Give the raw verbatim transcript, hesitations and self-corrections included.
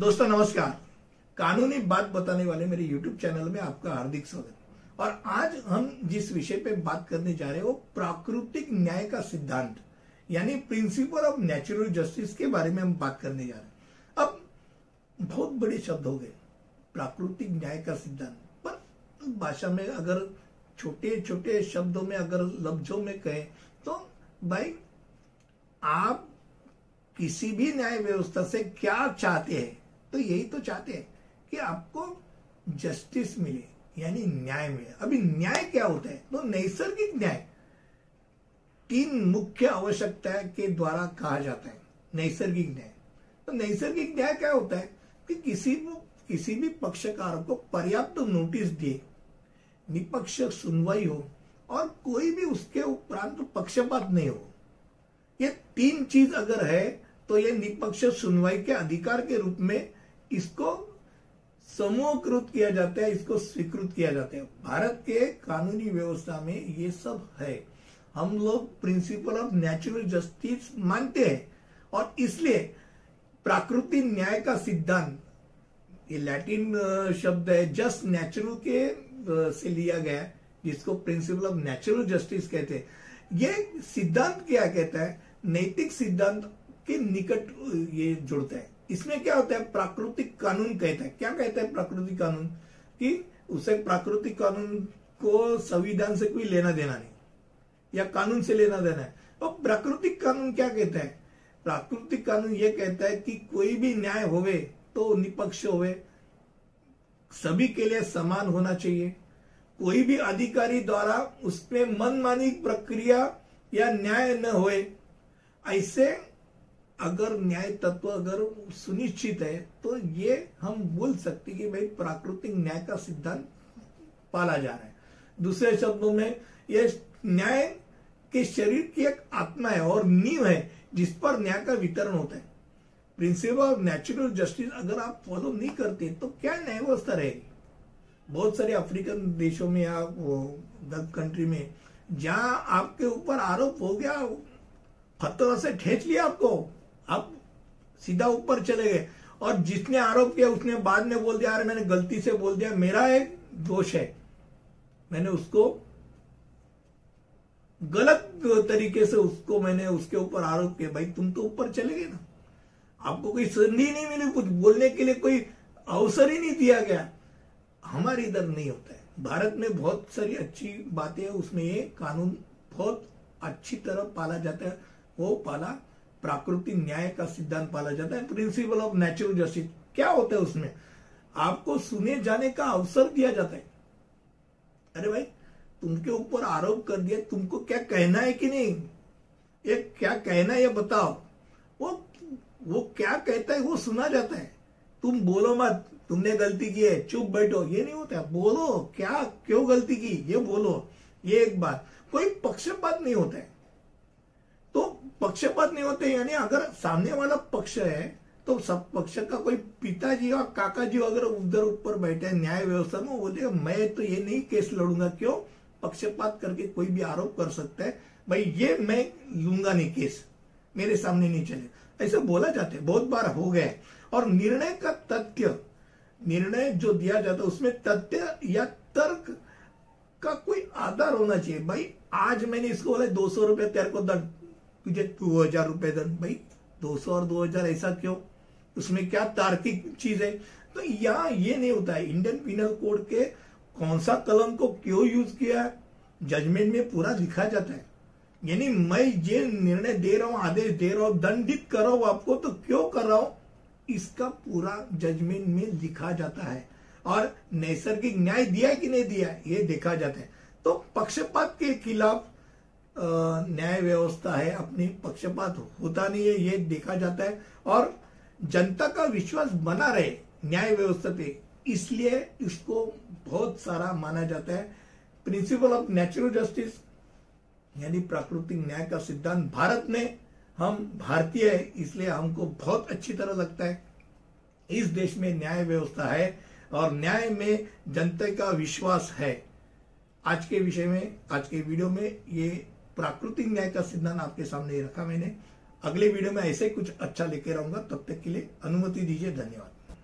दोस्तों नमस्कार, कानूनी बात बताने वाले मेरे यूट्यूब चैनल में आपका हार्दिक स्वागत। और आज हम जिस विषय पे बात करने जा रहे हैं वो प्राकृतिक न्याय का सिद्धांत यानी प्रिंसिपल ऑफ नेचुरल जस्टिस के बारे में हम बात करने जा रहे हैं। अब बहुत बड़े शब्द हो गए प्राकृतिक न्याय का सिद्धांत, पर भाषा में अगर छोटे छोटे शब्दों में अगर लफ्जों में कहें तो भाई आप किसी भी न्याय व्यवस्था से क्या चाहते हैं, तो यही तो चाहते हैं कि आपको जस्टिस मिले यानी न्याय मिले। अभी न्याय क्या होता है तो नैसर्गिक न्याय तीन मुख्य आवश्यकताएं के द्वारा कहा जाता है नैसर्गिक न्याय। तो नैसर्गिक न्याय क्या होता है कि किसी किसी भी पक्षकार को पर्याप्त नोटिस दिए, निष्पक्ष सुनवाई हो और कोई भी उसके उपरांत पक्षपात नहीं हो। ये तीन चीज अगर है तो ये निष्पक्ष सुनवाई के अधिकार के रूप में इसको समूहकृत किया जाता है, इसको स्वीकृत किया जाता है। भारत के कानूनी व्यवस्था में ये सब है। हम लोग प्रिंसिपल ऑफ नेचुरल जस्टिस मानते हैं और इसलिए प्राकृतिक न्याय का सिद्धांत, ये लैटिन शब्द है जस्ट नेचुरल के से लिया गया है, जिसको प्रिंसिपल ऑफ नेचुरल जस्टिस कहते हैं। ये सिद्धांत क्या कहता है, नैतिक सिद्धांत के निकट ये जुड़ता है। इसमें क्या होता है, प्राकृतिक कानून कहता है। क्या कहता है प्राकृतिक कानून, कि उसे प्राकृतिक कानून को संविधान से कोई लेना देना नहीं या कानून से लेना देना है। तो प्राकृतिक कानून क्या कहता है, प्राकृतिक कानून ये कहता है कि कोई भी न्याय होवे तो निष्पक्ष होवे, सभी के लिए समान होना चाहिए, कोई भी अधिकारी द्वारा उसमें मनमानी प्रक्रिया या न्याय न होए। ऐसे अगर न्याय तत्व अगर सुनिश्चित है तो ये हम बोल सकते कि भाई प्राकृतिक न्याय का सिद्धांत पाला जा रहा है। दूसरे शब्दों में ये न्याय के शरीर की एक आत्मा है और नींव है जिस पर न्याय का वितरण होता है। प्रिंसिपल ऑफ नेचुरल जस्टिस अगर आप फॉलो नहीं करते तो क्या न्याय व्यवस्था रहेगी। बहुत सारे अफ्रीकन देशों में या गल्फ कंट्री में जहां आपके ऊपर आरोप हो गया, पत्थरों से ठेच लिया आपको, आप सीधा ऊपर चले गए और जिसने आरोप किया उसने बाद में बोल दिया अरे मैंने गलती से बोल दिया, मेरा एक दोष है, मैंने उसको गलत तरीके से उसको मैंने उसके ऊपर आरोप किया। भाई तुम तो ऊपर चले गए ना, आपको कोई संधि नहीं मिली, कुछ बोलने के लिए कोई अवसर ही नहीं दिया गया। हमारे इधर नहीं होता है। भारत में बहुत सारी अच्छी बातें हैं, उसमें ये कानून बहुत अच्छी तरह पाला जाता है। वो पाला प्राकृतिक न्याय का सिद्धांत पाला जाता है, प्रिंसिपल ऑफ नेचुरल जस्टिस। क्या होता है उसमें, आपको सुने जाने का अवसर दिया जाता है। अरे भाई तुमके ऊपर आरोप कर दिया, तुमको क्या कहना है कि नहीं, ये क्या कहना है ये बताओ। वो वो क्या कहता है वो सुना जाता है। तुम बोलो मत तुमने गलती की है, चुप बैठो, ये नहीं होता। बोलो क्या, क्यों गलती की ये बोलो, ये एक बात। कोई पक्षपात नहीं होता है। तो पक्षपात नहीं होते यानी अगर सामने वाला पक्ष है तो सब पक्ष का कोई पिताजी और काकाजी अगर उधर ऊपर बैठे हैं न्याय व्यवस्था में, वो बोले मैं तो ये नहीं केस लड़ूंगा। क्यों, पक्षपात करके कोई भी आरोप कर सकता है, भाई ये मैं लूंगा नहीं केस, मेरे सामने नहीं चले, ऐसे बोला जाता है। बहुत बार हो गया। और निर्णय का तथ्य, निर्णय जो दिया जाता है उसमें तथ्य या तर्क का कोई आधार होना चाहिए। भाई आज मैंने इसको बोला दो सौ रुपये तेरे को दंड, तुझे दो हजार रुपये दंड, भाई दो सौ और दो हजार ऐसा क्यों, उसमें क्या तार्किक चीज है। तो यहाँ ये नहीं होता है। इंडियन पिनल कोड के कौन सा कलम को क्यों यूज किया जजमेंट में पूरा लिखा जाता है। यानी मैं ये निर्णय दे रहा हूं, आदेश दे रहा हूं, दंडित कर रहा हूं आपको, तो क्यों कर रहा हूं इसका पूरा जजमेंट में लिखा जाता है। और नैसर्गिक न्याय दिया कि नहीं दिया ये देखा जाता है। तो पक्षपात के खिलाफ न्याय व्यवस्था है, अपनी पक्षपात होता नहीं है ये देखा जाता है। और जनता का विश्वास बना रहे न्याय व्यवस्था पे, इसलिए इसको बहुत सारा माना जाता है। प्रिंसिपल ऑफ नेचुरल जस्टिस यानी प्राकृतिक न्याय का सिद्धांत भारत में, हम भारतीय है इसलिए हमको बहुत अच्छी तरह लगता है। इस देश में न्याय व्यवस्था है और न्याय में जनता का विश्वास है। आज के विषय में, आज के वीडियो में ये प्राकृतिक न्याय का सिद्धांत आपके सामने रखा मैंने। अगले वीडियो में ऐसे कुछ अच्छा लेके रहूंगा, तब तक के लिए अनुमति दीजिए, धन्यवाद।